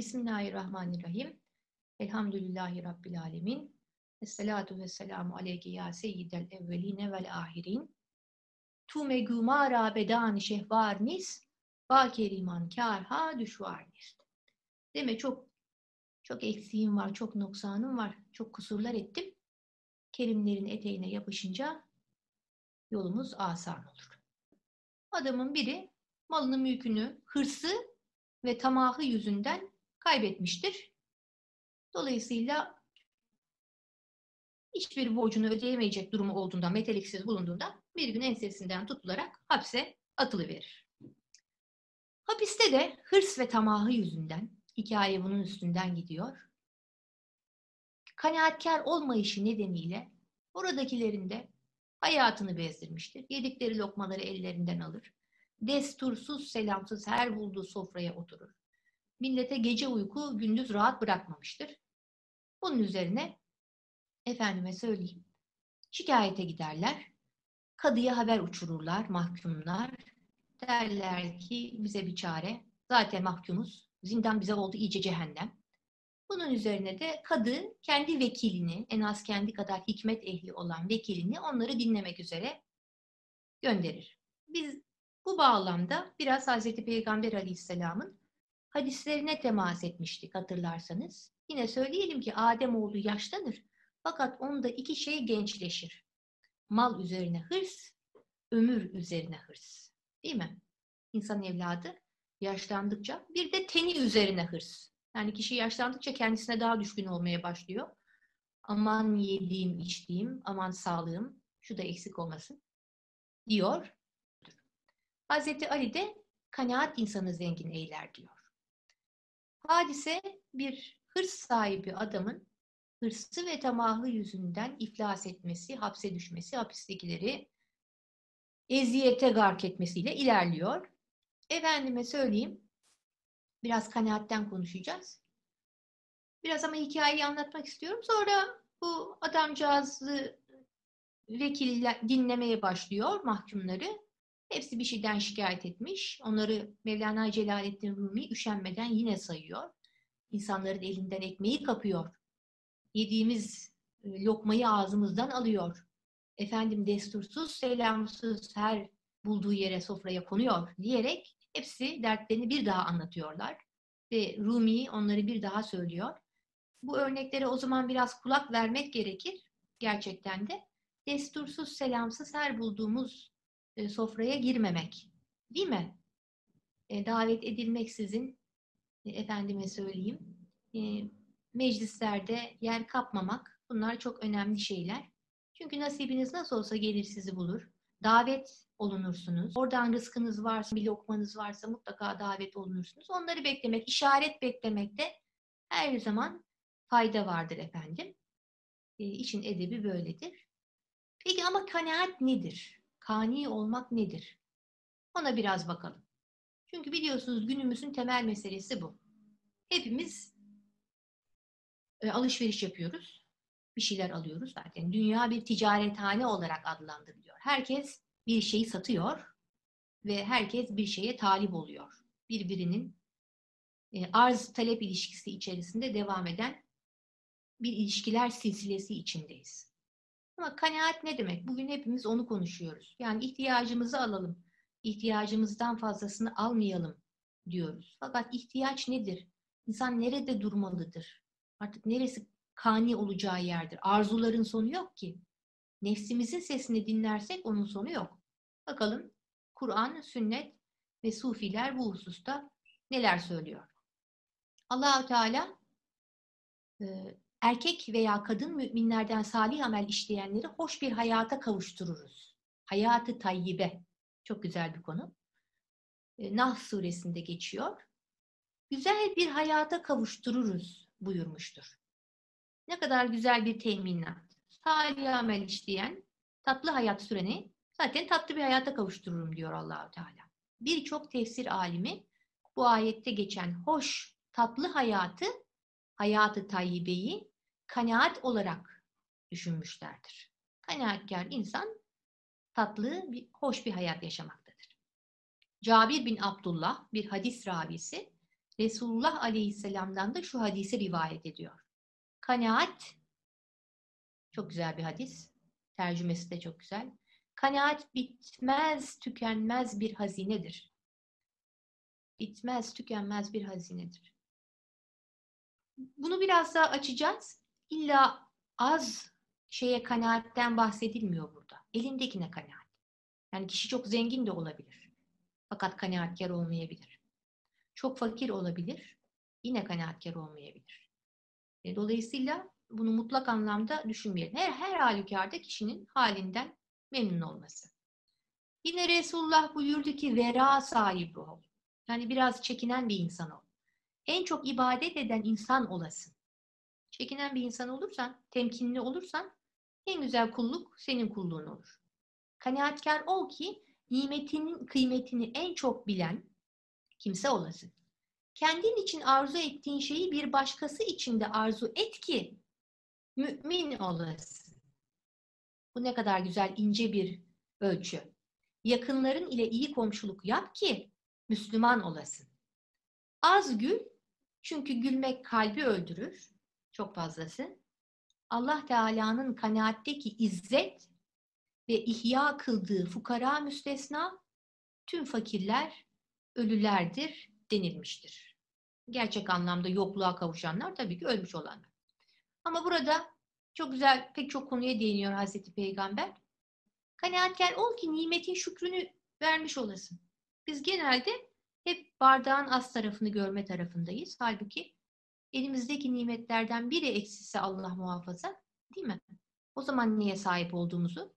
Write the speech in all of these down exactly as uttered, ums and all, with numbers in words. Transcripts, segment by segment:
Bismillahirrahmanirrahim. Elhamdülillahi Rabbil alemin. Esselatu vesselamu aleyke ya seyyidel evveline vel ahirin. Tume gümara bedan şehvarnis, bakeriman kârha düşvarnis. Deme çok çok eksiğim var, çok noksanım var, çok kusurlar ettim. Kerimlerin eteğine yapışınca yolumuz asan olur. Adamın biri malını, mülkünü, hırsı ve tamahı yüzünden kaybetmiştir. Dolayısıyla hiçbir borcunu ödeyemeyecek durumu olduğunda, meteliksiz bulunduğunda bir gün ensesinden tutularak hapse atılıverir. Hapiste de hırs ve tamahı yüzünden, hikaye bunun üstünden gidiyor, kanaatkar olmayışı nedeniyle oradakilerin de hayatını bezdirmiştir. Yedikleri lokmaları ellerinden alır. Destursuz, selamsız her bulduğu sofraya oturur. Millete gece uyku, gündüz rahat bırakmamıştır. Bunun üzerine efendime söyleyeyim, şikayete giderler. Kadıya haber uçururlar mahkumlar. Derler ki bize bir çare. Zaten mahkumuz. Zindan bize oldu iyice cehennem. Bunun üzerine de kadı kendi vekilini, en az kendi kadar hikmet ehli olan vekilini onları dinlemek üzere gönderir. Biz bu bağlamda biraz Hazreti Peygamber Aleyhisselam'ın hadislerine temas etmiştik hatırlarsanız. Yine söyleyelim ki Ademoğlu yaşlanır fakat onda iki şey gençleşir. Mal üzerine hırs, ömür üzerine hırs. Değil mi? İnsan evladı yaşlandıkça bir de teni üzerine hırs. Yani kişi yaşlandıkça kendisine daha düşkün olmaya başlıyor. Aman yediğim, içtiğim, aman sağlığım, şu da eksik olmasın diyor. Hazreti Ali de kanaat insanı zengin eyler diyor. Hadise bir hırs sahibi adamın hırsı ve tamahı yüzünden iflas etmesi, hapse düşmesi, hapistekileri eziyete gark etmesiyle ilerliyor. Efendime söyleyeyim, biraz kanaatten konuşacağız. Biraz ama hikayeyi anlatmak istiyorum. Sonra bu adamcağızı vekil dinlemeye başlıyor mahkumları. Hepsi bir şeyden şikayet etmiş. Onları Mevlana Celaleddin Rumi üşenmeden yine sayıyor. İnsanların elinden ekmeği kapıyor. Yediğimiz lokmayı ağzımızdan alıyor. Efendim destursuz, selamsız her bulduğu yere sofraya konuyor diyerek hepsi dertlerini bir daha anlatıyorlar. Ve Rumi onları bir daha söylüyor. Bu örneklere o zaman biraz kulak vermek gerekir. Gerçekten de destursuz, selamsız her bulduğumuz sofraya girmemek, değil mi? E, davet edilmeksizin, e, efendime söyleyeyim, e, meclislerde yer kapmamak, bunlar çok önemli şeyler. Çünkü nasibiniz nasıl olsa gelir sizi bulur. Davet olunursunuz. Oradan rızkınız varsa, bir lokmanız varsa mutlaka davet olunursunuz. Onları beklemek, işaret beklemekte her zaman fayda vardır efendim. E, işin edebi böyledir. Peki ama kanaat nedir? Kani olmak nedir? Ona biraz bakalım. Çünkü biliyorsunuz günümüzün temel meselesi bu. Hepimiz e, alışveriş yapıyoruz. Bir şeyler alıyoruz zaten. Dünya bir ticarethane olarak adlandırılıyor. Herkes bir şeyi satıyor ve herkes bir şeye talip oluyor. Birbirinin e, arz-talep ilişkisi içerisinde devam eden bir ilişkiler silsilesi içindeyiz. Ama kanaat ne demek? Bugün hepimiz onu konuşuyoruz. Yani ihtiyacımızı alalım, ihtiyacımızdan fazlasını almayalım diyoruz. Fakat ihtiyaç nedir? İnsan nerede durmalıdır? Artık neresi kani olacağı yerdir? Arzuların sonu yok ki. Nefsimizin sesini dinlersek onun sonu yok. Bakalım Kur'an, sünnet ve sufiler bu hususta neler söylüyor? Allah-u Teala e, erkek veya kadın müminlerden salih amel işleyenleri hoş bir hayata kavuştururuz. Hayatı tayyibe. Çok güzel bir konu. Nahl suresinde geçiyor. Güzel bir hayata kavuştururuz buyurmuştur. Ne kadar güzel bir teminat. Salih amel işleyen, tatlı hayat süreni zaten tatlı bir hayata kavuştururum diyor Allah-u Teala. Birçok tefsir alimi bu ayette geçen hoş, tatlı hayatı, hayatı tayyibeyi kanaat olarak düşünmüşlerdir. Kanaatkar insan tatlı, bir, hoş bir hayat yaşamaktadır. Cabir bin Abdullah, bir hadis ravisi, Resulullah Aleyhisselam'dan da şu hadisi rivayet ediyor. Kanaat, çok güzel bir hadis, tercümesi de çok güzel. Kanaat bitmez, tükenmez bir hazinedir. Bitmez, tükenmez bir hazinedir. Bunu biraz daha açacağız. İlla az şeye kanaatten bahsedilmiyor burada. Elindekine kanaat. Yani kişi çok zengin de olabilir. Fakat kanaatkar olmayabilir. Çok fakir olabilir. Yine kanaatkar olmayabilir. Dolayısıyla bunu mutlak anlamda düşünmeyelim. Her, her halükarda kişinin halinden memnun olması. Yine Resulullah buyurdu ki vera sahibi ol. Yani biraz çekinen bir insan ol. En çok ibadet eden insan olasın. Çekinen bir insan olursan, temkinli olursan en güzel kulluk senin kulluğun olur. Kanaatkar ol ki nimetinin kıymetini en çok bilen kimse olasın. Kendin için arzu ettiğin şeyi bir başkası için de arzu et ki mümin olasın. Bu ne kadar güzel, ince bir ölçü. Yakınların ile iyi komşuluk yap ki Müslüman olasın. Az gül, çünkü gülmek kalbi öldürür. Çok fazlası. Allah Teala'nın kanaatteki izzet ve ihya kıldığı fukara müstesna, tüm fakirler ölülerdir denilmiştir. Gerçek anlamda yokluğa kavuşanlar tabii ki ölmüş olanlar. Ama burada çok güzel, pek çok konuya değiniyor Hazreti Peygamber. Kanaatkar ol ki nimetin şükrünü vermiş olasın. Biz genelde hep bardağın az tarafını görme tarafındayız. Halbuki elimizdeki nimetlerden biri eksilse Allah muhafaza, değil mi? O zaman neye sahip olduğumuzu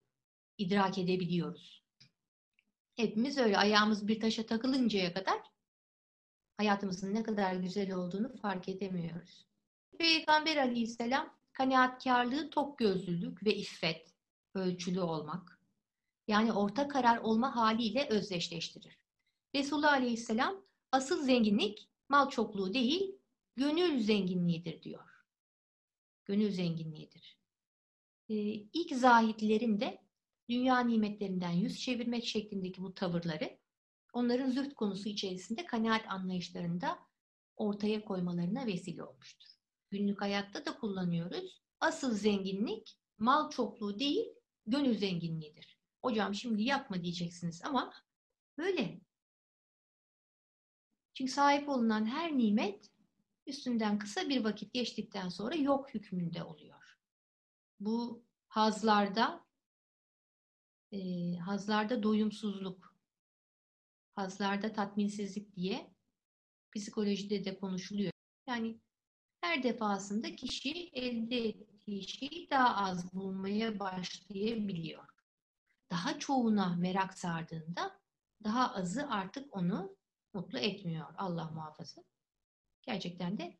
idrak edebiliyoruz. Hepimiz öyle ayağımız bir taşa takılıncaya kadar hayatımızın ne kadar güzel olduğunu fark edemiyoruz. Peygamber Aleyhisselam kanaatkarlığı tokgözlülük ve iffet, ölçülü olmak, yani orta karar olma haliyle özdeşleştirir. Resulullah Aleyhisselam asıl zenginlik mal çokluğu değil, gönül zenginliğidir diyor. Gönül zenginliğidir. Ee, ilk zahitlerin de dünya nimetlerinden yüz çevirmek şeklindeki bu tavırları onların zühd konusu içerisinde kanaat anlayışlarında ortaya koymalarına vesile olmuştur. Günlük hayatta da kullanıyoruz. Asıl zenginlik mal çokluğu değil, gönül zenginliğidir. Hocam şimdi yapma diyeceksiniz ama böyle. Çünkü sahip olunan her nimet üstünden kısa bir vakit geçtikten sonra yok hükmünde oluyor. Bu hazlarda e, hazlarda doyumsuzluk, hazlarda tatminsizlik diye psikolojide de konuşuluyor. Yani her defasında kişi elde ettiği şeyi daha az bulmaya başlayabiliyor. Daha çoğuna merak sardığında daha azı artık onu mutlu etmiyor. Allah muhafaza. Gerçekten de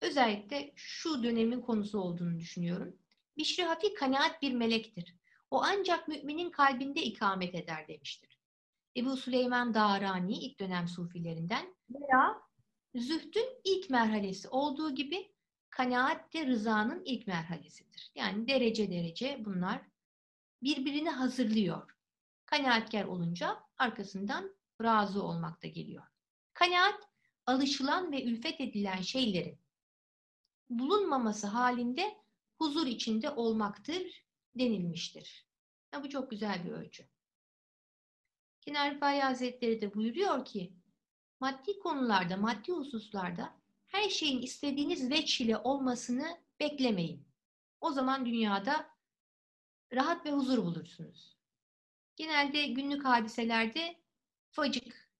özellikle şu dönemin konusu olduğunu düşünüyorum. Bişri hafi kanaat bir melektir. O ancak müminin kalbinde ikamet eder demiştir. Ebu Süleyman Darani ilk dönem sufilerinden veya zühdün ilk merhalesi olduğu gibi kanaat de rızanın ilk merhalesidir. Yani derece derece bunlar birbirini hazırlıyor. Kanaatkar olunca arkasından razı olmak da geliyor. Kanaat alışılan ve ülfet edilen şeylerin bulunmaması halinde huzur içinde olmaktır denilmiştir. Ya bu çok güzel bir ölçü. Kenan Rifâî Hazretleri de buyuruyor ki maddi konularda, maddi hususlarda her şeyin istediğiniz veç ile olmasını beklemeyin. O zaman dünyada rahat ve huzur bulursunuz. Genelde günlük hadiselerde facık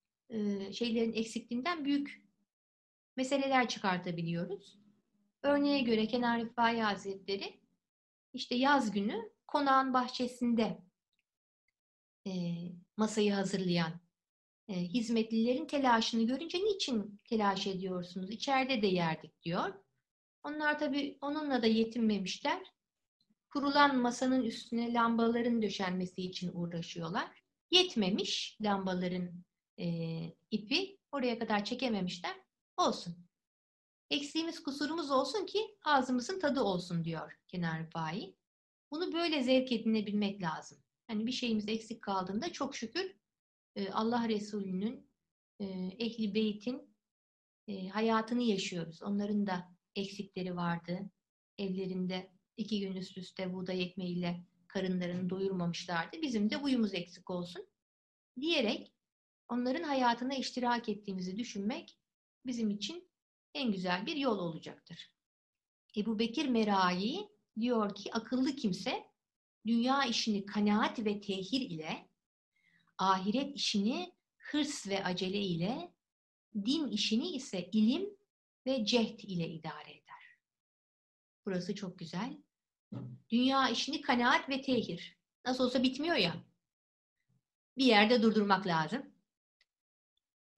şeylerin eksikliğinden büyük meseleler çıkartabiliyoruz. Örneğe göre Kenan Rifâî Hazretleri işte yaz günü konağın bahçesinde e, masayı hazırlayan e, hizmetlilerin telaşını görünce niçin telaş ediyorsunuz? İçeride de yerdik diyor. Onlar tabii onunla da yetinmemişler. Kurulan masanın üstüne lambaların döşenmesi için uğraşıyorlar. Yetmemiş lambaların E, ipi oraya kadar çekememişler. Olsun. Eksiğimiz kusurumuz olsun ki ağzımızın tadı olsun diyor Kenan Rifâî. Bunu böyle zevk edinebilmek lazım. Yani bir şeyimiz eksik kaldığında çok şükür e, Allah Resulü'nün, e, Ehl-i Beyt'in e, hayatını yaşıyoruz. Onların da eksikleri vardı. Evlerinde iki gün üst üste buğday ekmeğiyle karınlarını doyurmamışlardı. Bizim de buyumuz eksik olsun diyerek onların hayatına iştirak ettiğimizi düşünmek bizim için en güzel bir yol olacaktır. Ebu Bekir Merai diyor ki, akıllı kimse dünya işini kanaat ve tehir ile, ahiret işini hırs ve acele ile, din işini ise ilim ve cehd ile idare eder. Burası çok güzel. Dünya işini kanaat ve tehir. Nasıl olsa bitmiyor ya. Bir yerde durdurmak lazım.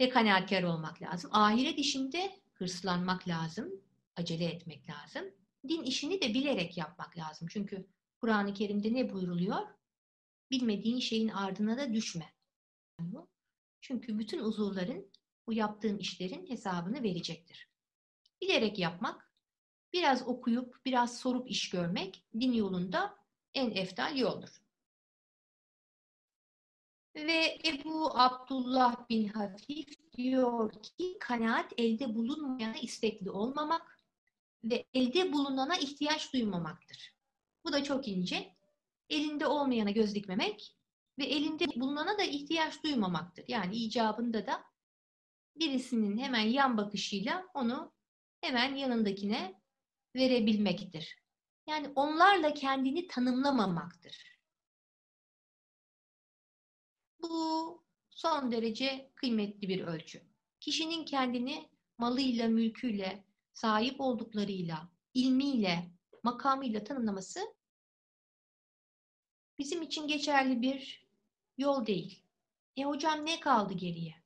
Ve kanaatkar olmak lazım. Ahiret işinde hırslanmak lazım. Acele etmek lazım. Din işini de bilerek yapmak lazım. Çünkü Kur'an-ı Kerim'de ne buyruluyor? Bilmediğin şeyin ardına da düşme. Çünkü bütün uzuvların bu yaptığın işlerin hesabını verecektir. Bilerek yapmak, biraz okuyup, biraz sorup iş görmek din yolunda en eftal yoldur. Ve Ebu Abdullah bin Hafif diyor ki, kanaat elde bulunmayana istekli olmamak ve elde bulunana ihtiyaç duymamaktır. Bu da çok ince. Elinde olmayana göz dikmemek ve elinde bulunana da ihtiyaç duymamaktır. Yani icabında da birisinin hemen yan bakışıyla onu hemen yanındakine verebilmektir. Yani onlarla kendini tanımlamamaktır. Bu son derece kıymetli bir ölçü. Kişinin kendini malıyla, mülküyle, sahip olduklarıyla, ilmiyle, makamıyla tanımlaması bizim için geçerli bir yol değil. E hocam ne kaldı geriye?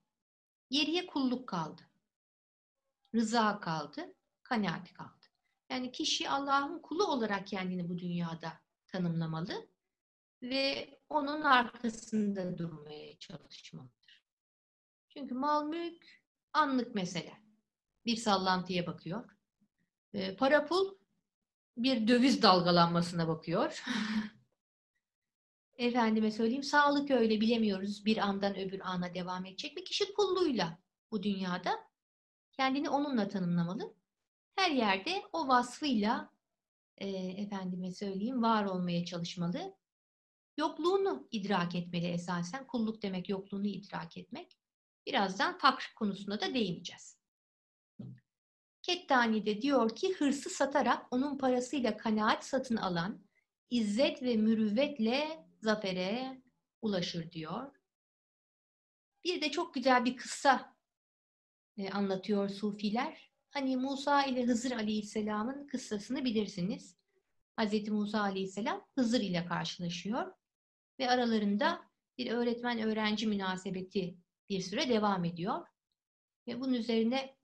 Geriye kulluk kaldı. Rıza kaldı, kanaat kaldı. Yani kişi Allah'ın kulu olarak kendini bu dünyada tanımlamalı ve onun arkasında durmaya çalışmalıdır. Çünkü mal mülk anlık mesele. Bir sallantıya bakıyor. E, para pul bir döviz dalgalanmasına bakıyor. Efendime söyleyeyim, sağlık öyle, bilemiyoruz bir andan öbür ana devam edecek mi? Kişi kulluğuyla bu dünyada kendini onunla tanımlamalı. Her yerde o vasfıyla e, efendime söyleyeyim var olmaya çalışmalı. Yokluğunu idrak etmeli esasen. Kulluk demek yokluğunu idrak etmek. Birazdan fakr konusunda da değineceğiz. Kettani de diyor ki, hırsı satarak onun parasıyla kanaat satın alan izzet ve mürüvvetle zafere ulaşır diyor. Bir de çok güzel bir kıssa anlatıyor Sufiler. Hani Musa ile Hızır Aleyhisselam'ın kıssasını bilirsiniz. Hazreti Musa Aleyhisselam Hızır ile karşılaşıyor ve aralarında bir öğretmen-öğrenci münasebeti bir süre devam ediyor. Ve bunun üzerine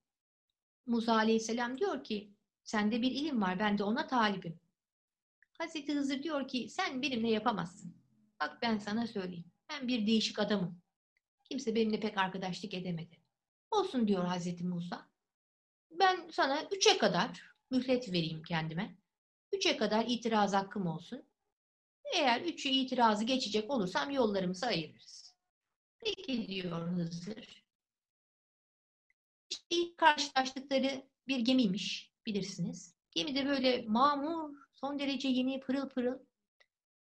Musa Aleyhisselam diyor ki, sende bir ilim var, ben de ona talibim. Hazreti Hızır diyor ki, sen benimle yapamazsın. Bak ben sana söyleyeyim, ben bir değişik adamım. Kimse benimle pek arkadaşlık edemedi. Olsun diyor Hazreti Musa. Ben sana üçe kadar mühlet vereyim kendime. Üçe kadar itiraz hakkım olsun. Eğer üçü itirazı geçecek olursam yollarımızı ayırırız. Peki diyor Hızır. İlk karşılaştıkları bir gemiymiş, bilirsiniz. Gemide böyle mamur, son derece yeni, pırıl pırıl.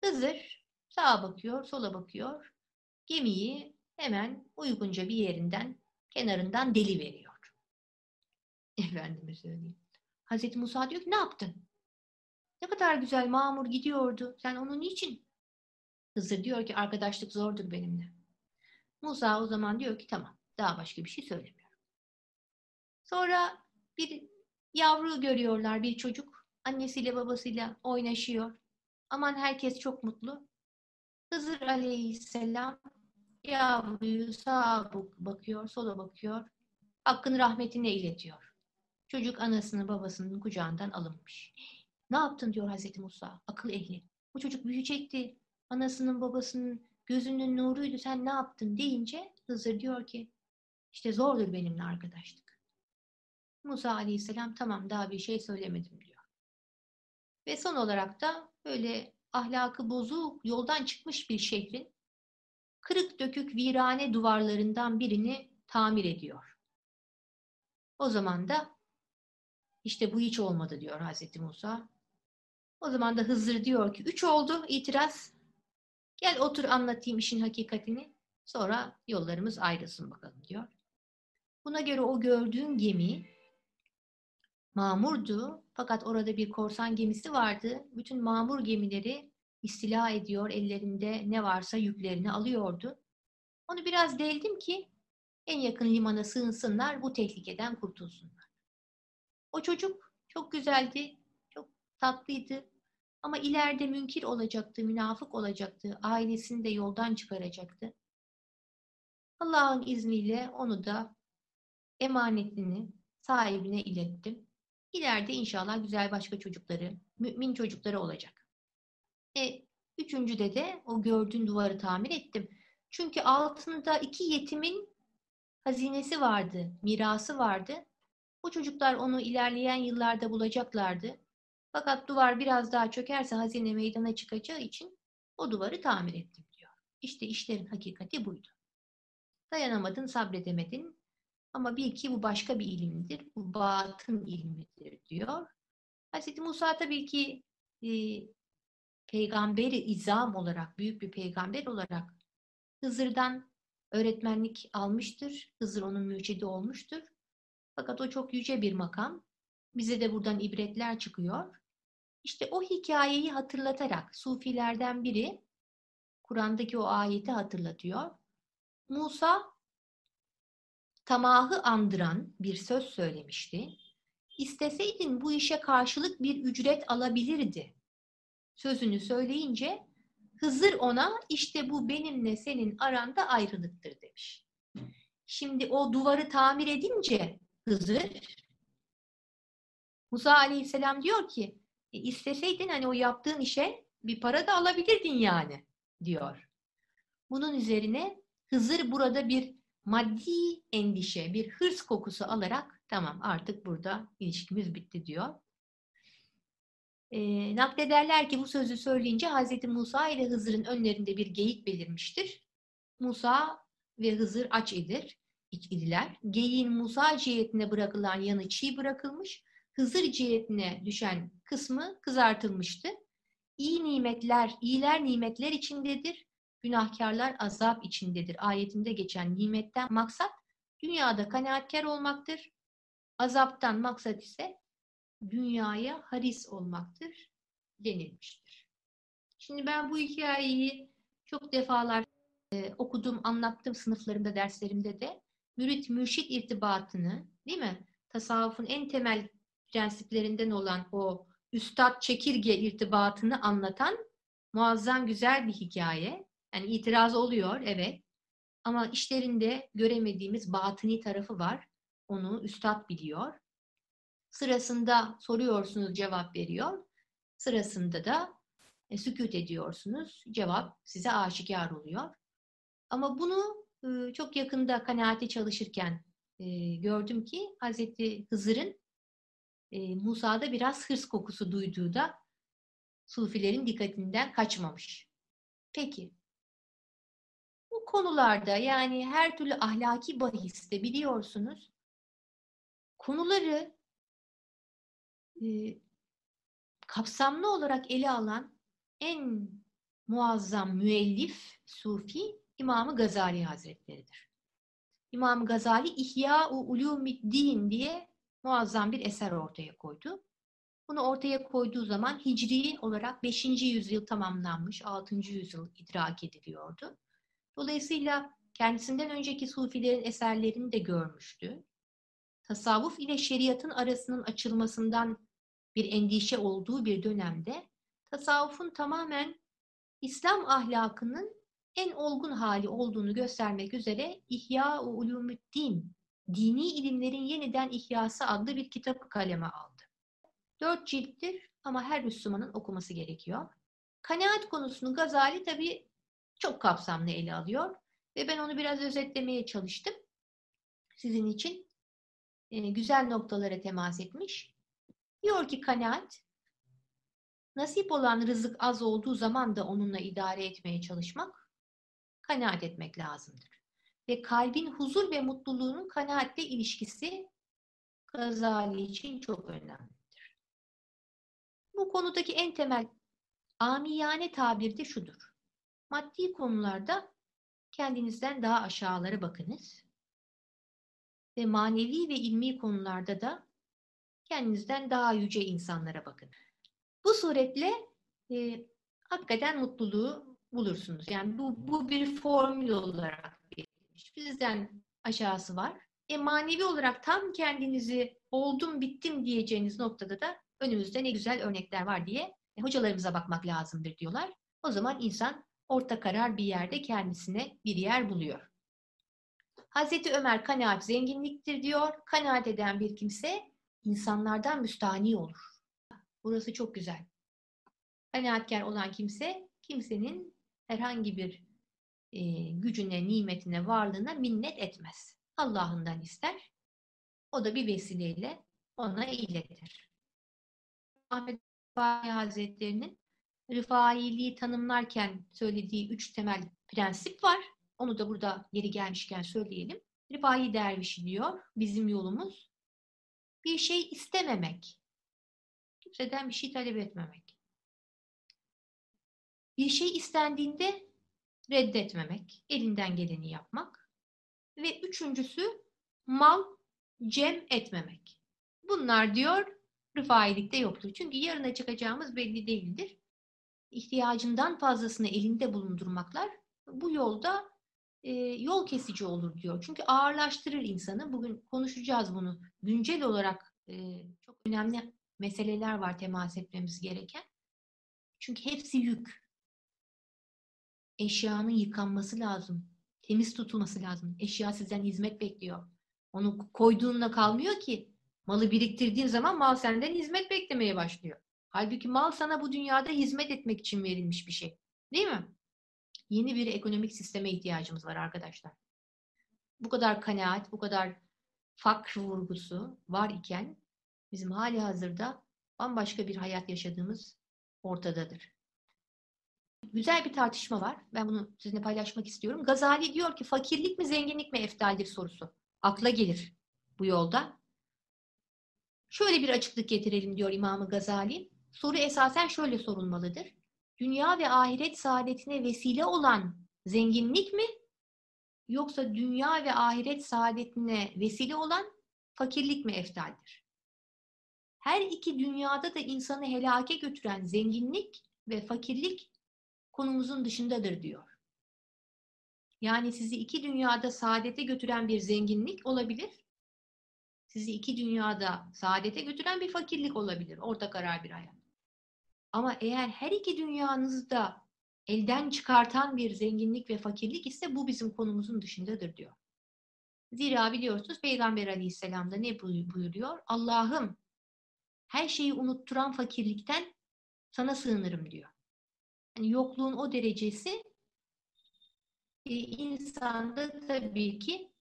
Hızır sağa bakıyor, sola bakıyor. Gemiyi hemen uygunca bir yerinden, kenarından deli veriyor. Efendime söyleyeyim. Hazreti Musa diyor ki, ne yaptın? Ne kadar güzel mamur gidiyordu. Sen onun niçin? Hızır diyor ki, arkadaşlık zordur benimle. Musa o zaman diyor ki, tamam, daha başka bir şey söylemiyorum. Sonra bir yavru görüyorlar, bir çocuk. Annesiyle babasıyla oynaşıyor. Aman herkes çok mutlu. Hızır Aleyhisselam yavruyu sağa bakıyor, sola bakıyor. Hakkın rahmetine iletiyor. Çocuk anasının babasının kucağından alınmış. Ne yaptın diyor Hazreti Musa, akıl ehli. Bu çocuk büyüyecekti. Anasının babasının gözünün nuruydu. Sen ne yaptın deyince Hızır diyor ki, işte zordur benimle arkadaşlık. Musa Aleyhisselam tamam, daha bir şey söylemedim diyor. Ve son olarak da böyle ahlakı bozuk, yoldan çıkmış bir şehrin kırık dökük virane duvarlarından birini tamir ediyor. O zaman da işte bu hiç olmadı diyor Hazreti Musa. O zaman da Hızır diyor ki üç oldu itiraz. Gel otur anlatayım işin hakikatini. Sonra yollarımız ayrılsın bakalım diyor. Buna göre o gördüğün gemi mamurdu. Fakat orada bir korsan gemisi vardı. Bütün mamur gemileri istila ediyor. Ellerinde ne varsa yüklerini alıyordu. Onu biraz deldim ki en yakın limana sığınsınlar, bu tehlikeden kurtulsunlar. O çocuk çok güzeldi, çok tatlıydı. Ama ileride münkir olacaktı, münafık olacaktı. Ailesini de yoldan çıkaracaktı. Allah'ın izniyle onu da emanetini sahibine ilettim. İleride inşallah güzel başka çocukları, mümin çocukları olacak. E, üçüncüde de o gördüğün duvarı tamir ettim. Çünkü altında iki yetimin hazinesi vardı, mirası vardı. Bu çocuklar onu ilerleyen yıllarda bulacaklardı. Fakat duvar biraz daha çökerse hazine meydana çıkacağı için o duvarı tamir ettim diyor. İşte işlerin hakikati buydu. Dayanamadın, sabredemedin. Ama bil ki bu başka bir ilimdir. Bu batın ilmidir diyor. Hazreti Musa tabii ki e, peygamberi izam olarak, büyük bir peygamber olarak Hızır'dan öğretmenlik almıştır. Hızır onun mürşidi olmuştur. Fakat o çok yüce bir makam. Bize de buradan ibretler çıkıyor. İşte o hikayeyi hatırlatarak sufilerden biri Kur'an'daki o ayeti hatırlatıyor. Musa tamahı andıran bir söz söylemişti. İsteseydin bu işe karşılık bir ücret alabilirdi. Sözünü söyleyince Hızır ona işte bu benimle senin aranda ayrılıktır demiş. Şimdi o duvarı tamir edince Hızır, Musa Aleyhisselam diyor ki e, isteseydin hani o yaptığın işe bir para da alabilirdin yani diyor. Bunun üzerine Hızır burada bir maddi endişe, bir hırs kokusu alarak tamam artık burada ilişkimiz bitti diyor. E, naklederler ki bu sözü söyleyince Hazreti Musa ile Hızır'ın önlerinde bir geyik belirmiştir. Musa ve Hızır aç edir, idiler. Geyiğin Musa cihetine bırakılan yanı çiğ bırakılmış, Hızır cihetine düşen kısmı kızartılmıştı. İyi nimetler, iyiler nimetler içindedir, günahkarlar azap içindedir. Ayetinde geçen nimetten maksat dünyada kanaatkar olmaktır. Azaptan maksat ise dünyaya haris olmaktır denilmiştir. Şimdi ben bu hikayeyi çok defalar e, okudum, anlattım sınıflarımda, derslerimde de. Mürit mürşit irtibatını, değil mi? Tasavvufun en temel prensiplerinden olan o üstad çekirge irtibatını anlatan muazzam güzel bir hikaye. Yani itiraz oluyor, evet. Ama işlerinde göremediğimiz batini tarafı var. Onu üstad biliyor. Sırasında soruyorsunuz, cevap veriyor. Sırasında da e, sükût ediyorsunuz. Cevap size aşikar oluyor. Ama bunu e, çok yakında kanaate çalışırken e, gördüm ki Hazreti Hızır'ın e, Musa'da biraz hırs kokusu duyduğu da sufilerin dikkatinden kaçmamış. Peki. Bu konularda yani her türlü ahlaki bahiste biliyorsunuz konuları e, kapsamlı olarak ele alan en muazzam müellif sufi İmam-ı Gazali Hazretleri'dir. İmam-ı Gazali İhyâu Ulûmi'd-Dîn diye muazzam bir eser ortaya koydu. Bunu ortaya koyduğu zaman hicri olarak beşinci yüzyıl tamamlanmış, altıncı yüzyıl idrak ediliyordu. Dolayısıyla kendisinden önceki sufilerin eserlerini de görmüştü. Tasavvuf ile şeriatın arasının açılmasından bir endişe olduğu bir dönemde tasavvufun tamamen İslam ahlakının en olgun hali olduğunu göstermek üzere İhyâu Ulûmi'd-Dîn, Dini İlimlerin Yeniden İhyası adlı bir kitabı kaleme aldı. Dört cilttir ama her Müslümanın okuması gerekiyor. Kanaat konusunu Gazali tabii çok kapsamlı ele alıyor ve ben onu biraz özetlemeye çalıştım. Sizin için e, güzel noktalara temas etmiş. Diyor ki kanaat, nasip olan rızık az olduğu zaman da onunla idare etmeye çalışmak, kanaat etmek lazımdır. Ve kalbin huzur ve mutluluğunun kanaatle ilişkisi Gazali için çok önemlidir. Bu konudaki en temel amiyane tabir de şudur. Maddi konularda kendinizden daha aşağılara bakınız ve manevi ve ilmi konularda da kendinizden daha yüce insanlara bakın. Bu suretle e, hakikaten mutluluğu bulursunuz. Yani bu, bu bir formül olarak verilmiş. Bizden aşağısı var. E, manevi olarak tam kendinizi oldum bittim diyeceğiniz noktada da önümüzde ne güzel örnekler var diye e, hocalarımıza bakmak lazımdır diyorlar. O zaman insan orta karar bir yerde kendisine bir yer buluyor. Hazreti Ömer kanaat zenginliktir diyor. Kanaat eden bir kimse insanlardan müstahni olur. Burası çok güzel. Kanaatkar olan kimse kimsenin herhangi bir e, gücüne, nimetine, varlığına minnet etmez. Allah'ından ister. O da bir vesileyle ona iletir. Ahmed Rifâî Hazretleri'nin Rifâîliği tanımlarken söylediği üç temel prensip var. Onu da burada yeri gelmişken söyleyelim. Rifâî dervişi diyor, bizim yolumuz. Bir şey istememek. Kimseden bir şey talep etmemek. Bir şey istendiğinde reddetmemek. Elinden geleni yapmak. Ve üçüncüsü mal cem etmemek. Bunlar diyor rifâîlikte yoktur. Çünkü yarına çıkacağımız belli değildir. İhtiyacından fazlasını elinde bulundurmaklar bu yolda e, yol kesici olur diyor. Çünkü ağırlaştırır insanı. Bugün konuşacağız bunu. Güncel olarak e, çok önemli meseleler var temas etmemiz gereken. Çünkü hepsi yük. Eşyanın yıkanması lazım. Temiz tutulması lazım. Eşya sizden hizmet bekliyor. Onu koyduğunla kalmıyor ki. Malı biriktirdiğin zaman mal senden hizmet beklemeye başlıyor. Halbuki mal sana bu dünyada hizmet etmek için verilmiş bir şey. Değil mi? Yeni bir ekonomik sisteme ihtiyacımız var arkadaşlar. Bu kadar kanaat, bu kadar fakr vurgusu var iken bizim hali hazırda bambaşka bir hayat yaşadığımız ortadadır. Güzel bir tartışma var. Ben bunu sizinle paylaşmak istiyorum. Gazali diyor ki fakirlik mi zenginlik mi eftaldir sorusu. Akla gelir bu yolda. Şöyle bir açıklık getirelim diyor İmam-ı Gazali. Soru esasen şöyle sorulmalıdır. Dünya ve ahiret saadetine vesile olan zenginlik mi? Yoksa dünya ve ahiret saadetine vesile olan fakirlik mi eftaldir? Her iki dünyada da insanı helake götüren zenginlik ve fakirlik konumuzun dışındadır diyor. Yani sizi iki dünyada saadete götüren bir zenginlik olabilir. Sizi iki dünyada saadete götüren bir fakirlik olabilir. Orta karar bir hayat. Ama eğer her iki dünyanızda elden çıkartan bir zenginlik ve fakirlik ise bu bizim konumuzun dışındadır diyor. Zira biliyorsunuz Peygamber Aleyhisselam da ne buyuruyor? Allah'ım her şeyi unutturan fakirlikten sana sığınırım diyor. Yani yokluğun o derecesi insanda tabii ki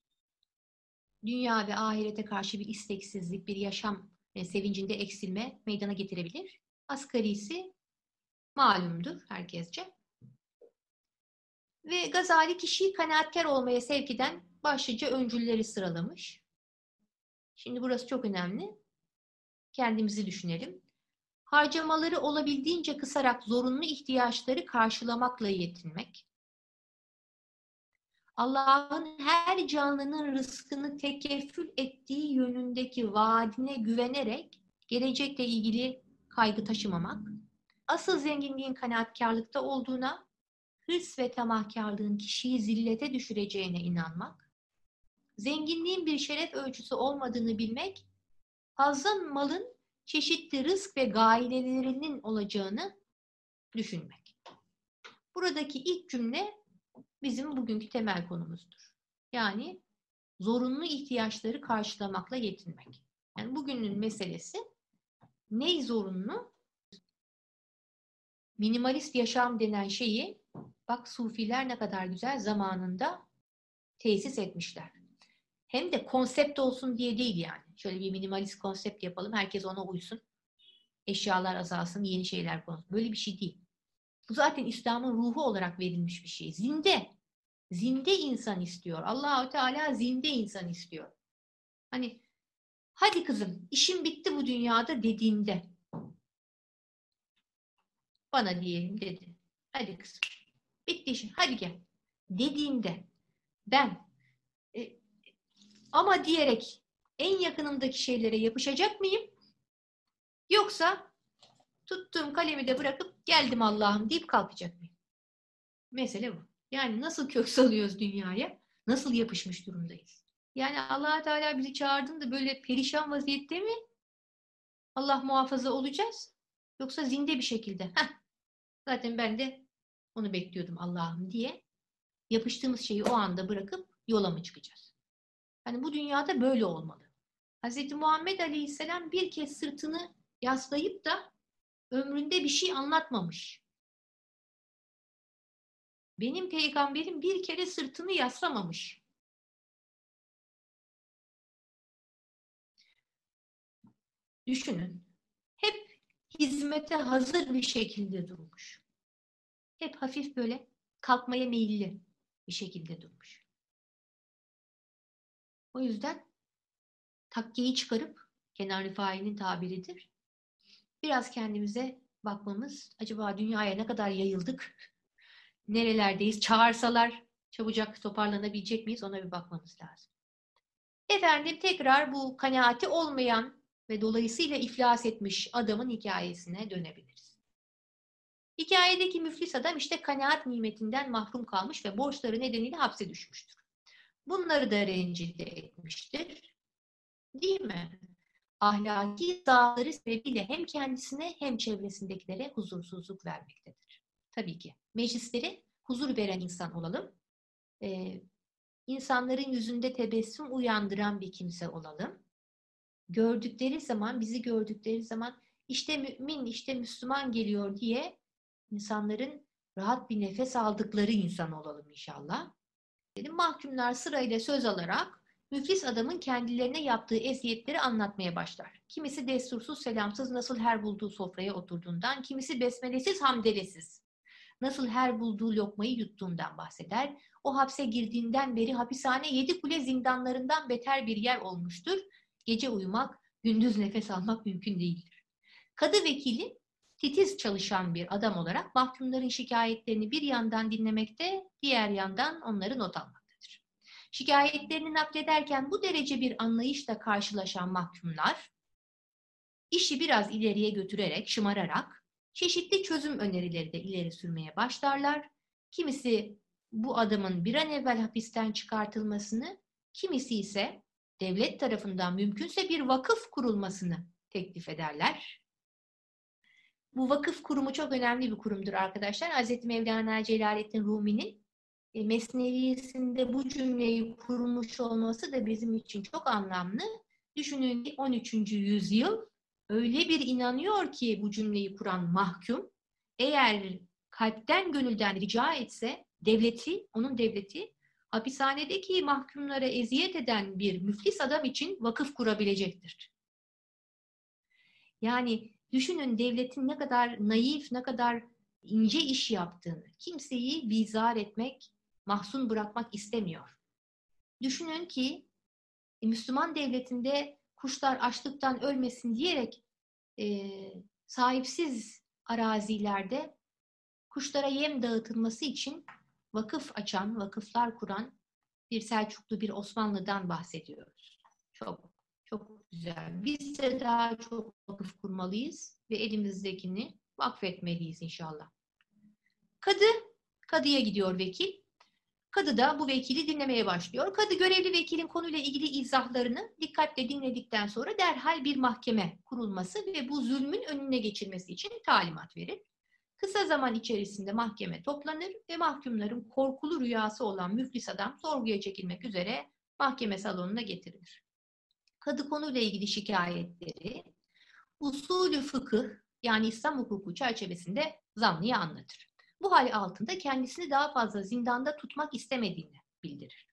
dünya ve ahirete karşı bir isteksizlik, bir yaşam sevincinde eksilme meydana getirebilir. Asgarisi malumdur herkesce. Ve Gazali kişiyi kanaatkar olmaya sevk eden başlıca öncülleri sıralamış. Şimdi burası çok önemli. Kendimizi düşünelim. Harcamaları olabildiğince kısarak zorunlu ihtiyaçları karşılamakla yetinmek. Allah'ın her canlının rızkını tekeffül ettiği yönündeki vaadine güvenerek gelecekle ilgili kaygı taşımamak, asıl zenginliğin kanaatkarlıkta olduğuna, hırs ve tamahkarlığın kişiyi zillete düşüreceğine inanmak, zenginliğin bir şeref ölçüsü olmadığını bilmek, fazla malın çeşitli rızk ve gailelerinin olacağını düşünmek. Buradaki ilk cümle bizim bugünkü temel konumuzdur. Yani zorunlu ihtiyaçları karşılamakla yetinmek. Yani bugünün meselesi ney zorunlu? Minimalist yaşam denen şeyi bak sufiler ne kadar güzel zamanında tesis etmişler. Hem de konsept olsun diye değil yani. Şöyle bir minimalist konsept yapalım. Herkes ona uysun. Eşyalar azalsın, yeni şeyler konulsun. Böyle bir şey değil. Bu zaten İslam'ın ruhu olarak verilmiş bir şey. Zinde. Zinde insan istiyor. Allah-u Teala zinde insan istiyor. Hani hadi kızım işim bitti bu dünyada dediğinde bana diyelim dedi. Hadi kızım bitti işin hadi gel dediğinde ben e, ama diyerek en yakınımdaki şeylere yapışacak mıyım? Yoksa tuttuğum kalemi de bırakıp geldim Allah'ım deyip kalkacak mıyım? Mesele bu. Yani nasıl kök salıyoruz dünyaya? Nasıl yapışmış durumdayız? Yani Allah Teala bizi çağırdığında böyle perişan vaziyette mi? Allah muhafaza olacağız. Yoksa zinde bir şekilde. Heh, zaten ben de onu bekliyordum Allah'ım diye. Yapıştığımız şeyi o anda bırakıp yola mı çıkacağız? Yani bu dünyada böyle olmalı. Hz. Muhammed Aleyhisselam bir kez sırtını yaslayıp da ömründe bir şey anlatmamış. Benim peygamberim bir kere sırtını yaslamamış. Düşünün. Hep hizmete hazır bir şekilde durmuş. Hep hafif böyle kalkmaya meyilli bir şekilde durmuş. O yüzden takkeyi çıkarıp, Kenan Rifâî'nin tabiridir, biraz kendimize bakmamız, acaba dünyaya ne kadar yayıldık, nerelerdeyiz, çağırsalar çabucak toparlanabilecek miyiz ona bir bakmamız lazım. Efendim tekrar bu kanaati olmayan ve dolayısıyla iflas etmiş adamın hikayesine dönebiliriz. Hikayedeki müflis adam işte kanaat nimetinden mahrum kalmış ve borçları nedeniyle hapse düşmüştür. Bunları da rencide etmiştir. Değil mi? Ahlaki zaafları sebebiyle hem kendisine hem çevresindekilere huzursuzluk vermektedir. Tabii ki meclisleri huzur veren insan olalım. Ee, insanların yüzünde tebessüm uyandıran bir kimse olalım. Gördükleri zaman, bizi gördükleri zaman işte mümin, işte Müslüman geliyor diye insanların rahat bir nefes aldıkları insan olalım inşallah. Dedim, mahkumlar sırayla söz alarak müflis adamın kendilerine yaptığı eziyetleri anlatmaya başlar. Kimisi destursuz, selamsız, nasıl her bulduğu sofraya oturduğundan, kimisi besmelesiz, hamdelesiz, nasıl her bulduğu lokmayı yuttuğundan bahseder. O hapse girdiğinden beri hapishane yedi kule zindanlarından beter bir yer olmuştur. Gece uyumak, gündüz nefes almak mümkün değildir. Kadı vekili, titiz çalışan bir adam olarak mahkumların şikayetlerini bir yandan dinlemekte, diğer yandan onları not almaktadır. Şikayetlerini naklederken bu derece bir anlayışla karşılaşan mahkumlar, işi biraz ileriye götürerek, şımararak, çeşitli çözüm önerileri de ileri sürmeye başlarlar. Kimisi bu adamın bir an evvel hapisten çıkartılmasını, kimisi ise devlet tarafından mümkünse bir vakıf kurulmasını teklif ederler. Bu vakıf kurumu çok önemli bir kurumdur arkadaşlar. Hazreti Mevlana Celaleddin Rumi'nin Mesnevisinde bu cümleyi kurmuş olması da bizim için çok anlamlı. Düşünün ki on üçüncü yüzyıl öyle bir inanıyor ki bu cümleyi kuran mahkum eğer kalpten gönülden rica etse devleti, onun devleti hapishanedeki mahkumlara eziyet eden bir müflis adam için vakıf kurabilecektir. Yani düşünün devletin ne kadar naif, ne kadar ince iş yaptığını, kimseyi bizar etmek, mahzun bırakmak istemiyor. Düşünün ki Müslüman devletinde kuşlar açlıktan ölmesin diyerek e, sahipsiz arazilerde kuşlara yem dağıtılması için vakıf açan, vakıflar kuran bir Selçuklu, bir Osmanlı'dan bahsediyoruz. Çok, çok güzel. Biz de daha çok vakıf kurmalıyız ve elimizdekini vakfetmeliyiz inşallah. Kadı, kadıya gidiyor vekil. Kadı da bu vekili dinlemeye başlıyor. Kadı görevli vekilin konuyla ilgili izahlarını dikkatle dinledikten sonra derhal bir mahkeme kurulması ve bu zulmün önüne geçilmesi için talimat verir. Kısa zaman içerisinde mahkeme toplanır ve mahkumların korkulu rüyası olan müflis adam sorguya çekilmek üzere mahkeme salonuna getirilir. Kadı konuyla ilgili şikayetleri usulü fıkıh yani İslam hukuku çerçevesinde zanlıya anlatır. Bu hal altında kendisini daha fazla zindanda tutmak istemediğini bildirir.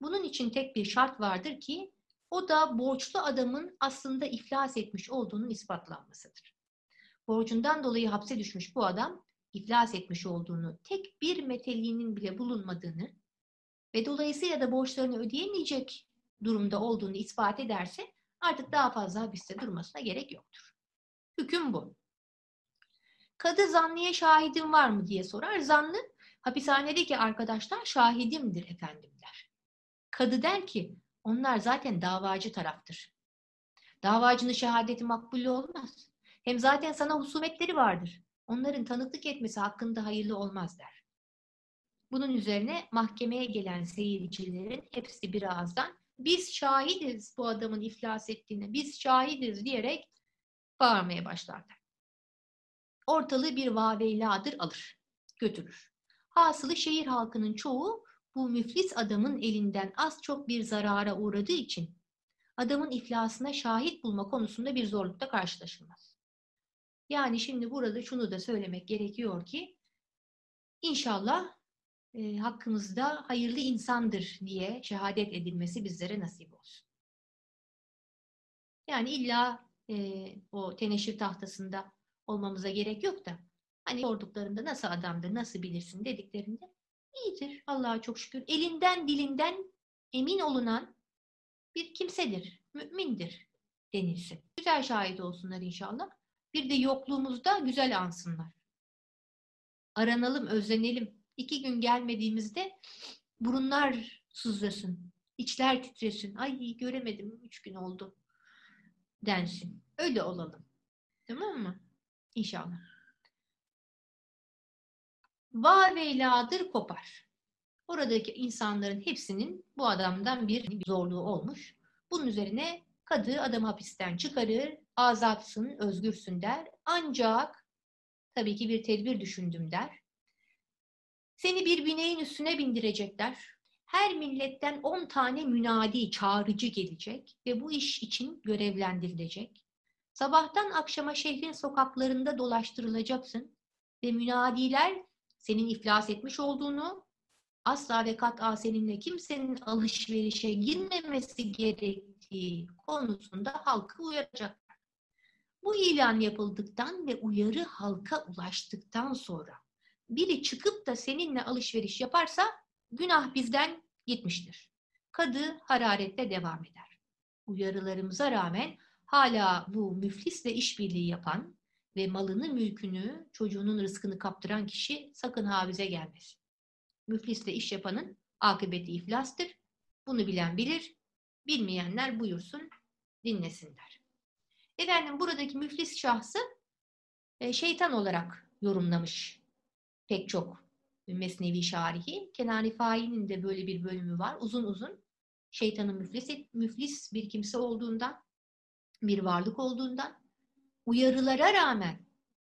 Bunun için tek bir şart vardır ki o da borçlu adamın aslında iflas etmiş olduğunun ispatlanmasıdır. Borcundan dolayı hapse düşmüş bu adam, iflas etmiş olduğunu, tek bir meteliğinin bile bulunmadığını ve dolayısıyla da borçlarını ödeyemeyecek durumda olduğunu ispat ederse Artık daha fazla hapiste durmasına gerek yoktur. Hüküm bu. Kadı zanlıya şahidin var mı diye sorar. Zanlı hapishanedeki arkadaşlar şahidimdir efendim der. Kadı der ki onlar zaten davacı taraftır. Davacının şehadeti makbul olmaz. Hem zaten sana husumetleri vardır. Onların tanıklık etmesi hakkında hayırlı olmaz der. Bunun üzerine mahkemeye gelen seyircilerin hepsi bir ağızdan biz şahidiz bu adamın iflas ettiğine, biz şahidiz diyerek bağırmaya başlarlar. Ortalığı bir vaveyladır alır, götürür. Hasılı şehir halkının çoğu bu müflis adamın elinden az çok bir zarara uğradığı için adamın iflasına şahit bulma konusunda bir zorlukla karşılaşılmaz. Yani şimdi burada şunu da söylemek gerekiyor ki inşallah e, hakkımızda hayırlı insandır diye şehadet edilmesi bizlere nasip olsun. Yani illa e, o teneşir tahtasında olmamıza gerek yok da hani sorduklarında nasıl adamdır, nasıl bilirsin dediklerinde iyidir Allah'a çok şükür. Elinden dilinden emin olunan bir kimsedir, mümindir denilsin. Güzel şahit olsunlar inşallah. Bir de yokluğumuzda güzel ansınlar. Aranalım, özlenelim. İki gün gelmediğimizde burunlar sızlasın, içler titresin. Ay göremedim, üç gün oldu densin. Öyle olalım. Tamam mı? İnşallah. Vaveyladır kopar. Oradaki insanların hepsinin bu adamdan bir zorluğu olmuş. Bunun üzerine kadı adamı hapisten çıkarır, azatsın, özgürsün der. Ancak tabii ki bir tedbir düşündüm der. Seni bir bineğin üstüne bindirecekler. Her milletten on tane münadi, çağrıcı gelecek ve bu iş için görevlendirilecek. Sabahtan akşama şehrin sokaklarında dolaştırılacaksın ve münadiler senin iflas etmiş olduğunu, asla ve kat'a seninle kimsenin alışverişe girmemesi gerektiği konusunda halkı uyaracaklar. Bu ilan yapıldıktan ve uyarı halka ulaştıktan sonra biri çıkıp da seninle alışveriş yaparsa günah bizden gitmiştir. Kadı hararetle devam eder. Uyarılarımıza rağmen hala bu müflisle işbirliği yapan ve malını, mülkünü, çocuğunun rızkını kaptıran kişi sakın ha bize gelmesin. Müflisle iş yapanın akıbeti iflastır. Bunu bilen bilir, bilmeyenler buyursun, dinlesinler. Efendim buradaki müflis şahsı şeytan olarak yorumlamış pek çok Mesnevi şarihi. Kenan Rifâî'nin de böyle bir bölümü var. Uzun uzun şeytanın müflis, müflis bir kimse olduğundan, bir varlık olduğundan, uyarılara rağmen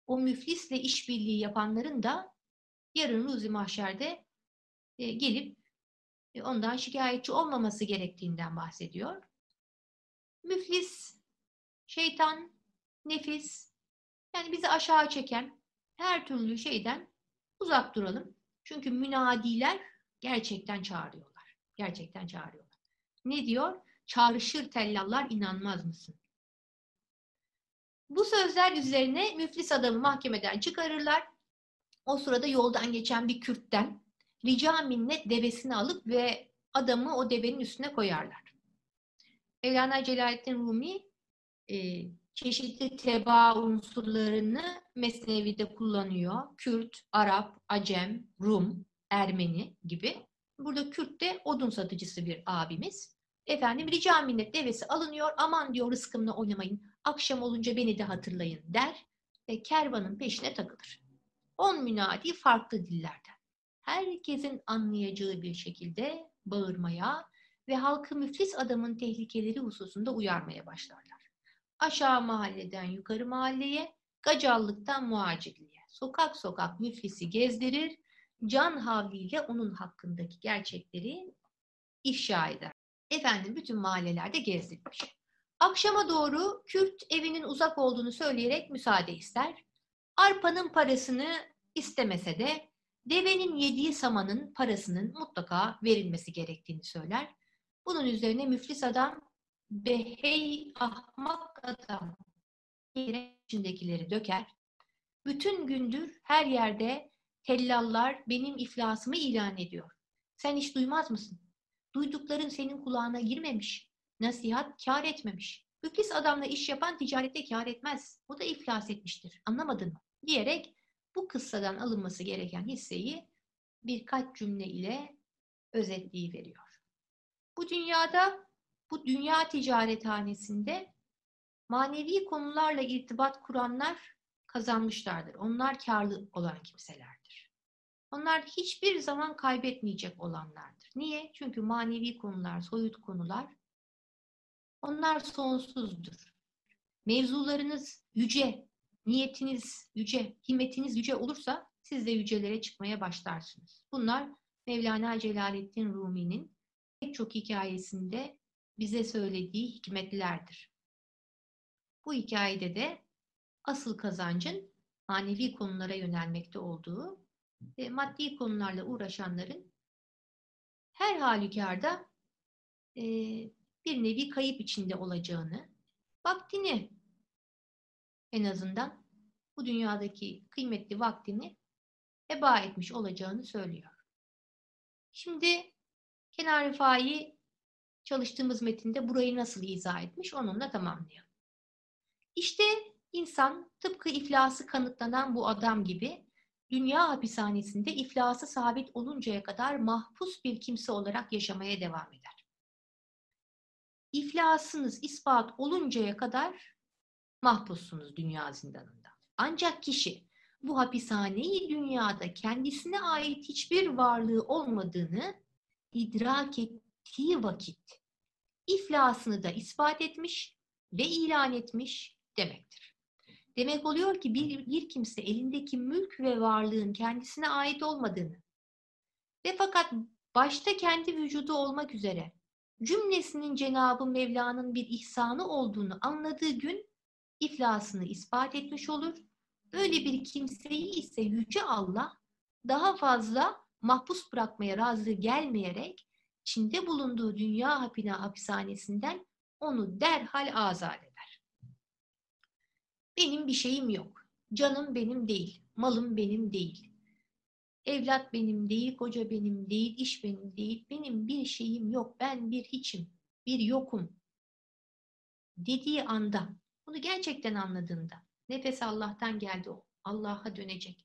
o müflisle işbirliği yapanların da yarın Ruzi Mahşer'de e, gelip e, ondan şikayetçi olmaması gerektiğinden bahsediyor. Müflis, şeytan, nefis, yani bizi aşağı çeken her türlü şeyden uzak duralım. Çünkü münadiler gerçekten çağırıyorlar. Gerçekten çağırıyorlar. Ne diyor? Çağrışır tellallar, inanmaz mısın? Bu sözler üzerine müflis adamı mahkemeden çıkarırlar. O sırada yoldan geçen bir Kürt'ten rica minnet devesini alıp ve adamı o devenin üstüne koyarlar. Mevlana Celaleddin Rumi e, çeşitli tebaa unsurlarını Mesnevi'de kullanıyor. Kürt, Arap, Acem, Rum, Ermeni gibi. Burada Kürt de odun satıcısı bir abimiz. Efendim rica minnet devesi alınıyor. Aman diyor rızkımla oynamayın. Akşam olunca beni de hatırlayın der ve kervanın peşine takılır. On münadi farklı dillerden. Herkesin anlayacağı bir şekilde bağırmaya ve halkı müflis adamın tehlikeleri hususunda uyarmaya başlarlar. Aşağı mahalleden yukarı mahalleye, gacallıktan muacirliğe, sokak sokak müflisi gezdirir, can havliyle onun hakkındaki gerçekleri ifşa eder. Efendim bütün mahallelerde gezdirilmiş. Akşama doğru Kürt evinin uzak olduğunu söyleyerek müsaade ister. Arpanın parasını istemese de devenin yediği samanın parasının mutlaka verilmesi gerektiğini söyler. Bunun üzerine müflis adam behey ahmak adam içindekileri döker. Bütün gündür her yerde tellallar benim iflasımı ilan ediyor. Sen hiç duymaz mısın? Duydukların senin kulağına girmemiş. Nasihat kâr etmemiş. İblis adamla iş yapan ticarette kâr etmez. O da iflas etmiştir. Anlamadın mı? Diyerek bu kıssadan alınması gereken hisseyi birkaç cümle ile özetleyiveriyor. Bu dünyada, bu dünya ticarethanesinde manevi konularla irtibat kuranlar kazanmışlardır. Onlar kârlı olan kimselerdir. Onlar hiçbir zaman kaybetmeyecek olanlardır. Niye? Çünkü manevi konular, soyut konular, onlar sonsuzdur. Mevzularınız yüce, niyetiniz yüce, himmetiniz yüce olursa siz de yücelere çıkmaya başlarsınız. Bunlar Mevlana Celaleddin Rumi'nin pek çok hikayesinde bize söylediği hikmetlerdir. Bu hikayede de asıl kazancın manevi konulara yönelmekte olduğu ve maddi konularla uğraşanların her halükarda e, bir nevi kayıp içinde olacağını, vaktini en azından bu dünyadaki kıymetli vaktini heba etmiş olacağını söylüyor. Şimdi Kenan Rifâî çalıştığımız metinde burayı nasıl izah etmiş onunla tamamlayalım. İşte insan tıpkı iflası kanıtlanan bu adam gibi dünya hapishanesinde iflası sabit oluncaya kadar mahpus bir kimse olarak yaşamaya devam eder. İflasınız ispat oluncaya kadar mahpussunuz dünya zindanında. Ancak kişi bu hapishaneyi dünyada kendisine ait hiçbir varlığı olmadığını idrak ettiği vakit iflasını da ispat etmiş ve ilan etmiş demektir. Demek oluyor ki bir, bir kimse elindeki mülk ve varlığın kendisine ait olmadığını ve fakat başta kendi vücudu olmak üzere cümlesinin Cenab-ı Mevla'nın bir ihsanı olduğunu anladığı gün iflasını ispat etmiş olur. Böyle bir kimseyi ise Yüce Allah daha fazla mahpus bırakmaya razı gelmeyerek içinde bulunduğu dünya hapina hapishanesinden onu derhal azat eder. Benim bir şeyim yok. Canım benim değil. Malım benim değil. Evlat benim değil. Koca benim değil. İş benim değil. Benim bir şeyim yok. Ben bir hiçim. Bir yokum. Dediği anda, bunu gerçekten anladığında nefes Allah'tan geldi o. Allah'a dönecek.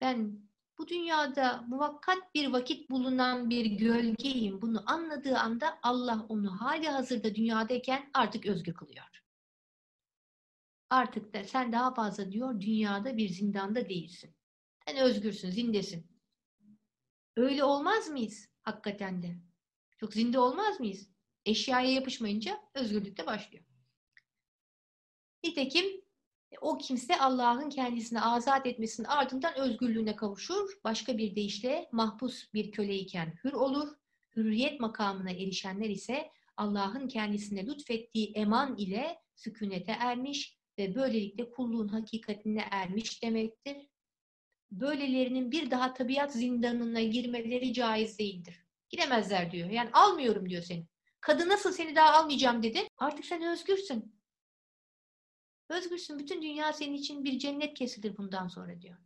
Ben bu dünyada muvakkat bir vakit bulunan bir gölgeyim. Bunu anladığı anda Allah onu hali hazırda dünyadayken artık özgür kılıyor. Artık da sen daha fazla diyor dünyada bir zindanda değilsin. Sen özgürsün, zindesin. Öyle olmaz mıyız hakikaten de? Çok zinde olmaz mıyız? Eşyaya yapışmayınca özgürlük de başlıyor. Nitekim o kimse Allah'ın kendisini azat etmesinin ardından özgürlüğüne kavuşur. Başka bir deyişle mahpus bir köleyken hür olur. Hürriyet makamına erişenler ise Allah'ın kendisine lütfettiği eman ile sükunete ermiş ve böylelikle kulluğun hakikatine ermiş demektir. Böylelerinin bir daha tabiat zindanına girmeleri caiz değildir. Giremezler diyor. Yani almıyorum diyor seni. Kadın nasıl seni daha almayacağım dedi. Artık sen özgürsün. Özgürsün, bütün dünya senin için bir cennet kesilir bundan sonra diyor.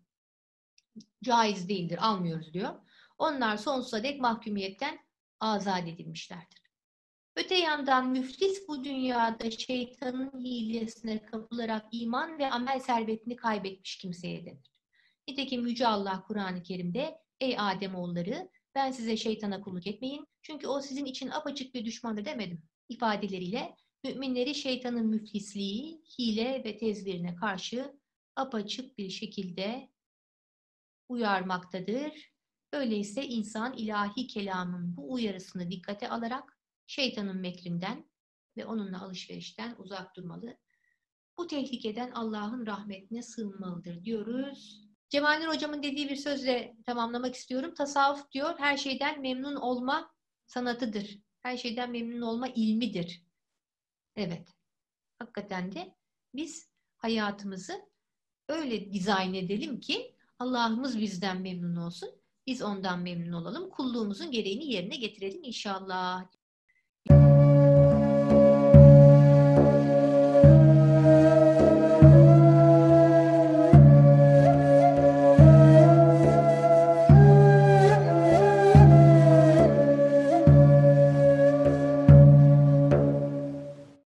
Caiz değildir, almıyoruz diyor. Onlar sonsuza dek mahkumiyetten azat edilmişlerdir. Öte yandan müflis bu dünyada şeytanın hilesine kapılarak iman ve amel servetini kaybetmiş kimseye denir. Nitekim Yüce Allah Kur'an-ı Kerim'de, ey Ademoğulları ben size şeytana kulluk etmeyin çünkü o sizin için apaçık bir düşmandır demedim ifadeleriyle müminleri şeytanın müflisliği, hile ve tezvirine karşı apaçık bir şekilde uyarmaktadır. Öyleyse insan ilahi kelamın bu uyarısını dikkate alarak şeytanın mekrinden ve onunla alışverişten uzak durmalı. Bu tehlikeden Allah'ın rahmetine sığınmalıdır diyoruz. Cemal Nur hocamın dediği bir sözle tamamlamak istiyorum. Tasavvuf diyor, her şeyden memnun olma sanatıdır. Her şeyden memnun olma ilmidir. Evet, hakikaten de biz hayatımızı öyle dizayn edelim ki Allah'ımız bizden memnun olsun, biz ondan memnun olalım, kulluğumuzun gereğini yerine getirelim inşallah.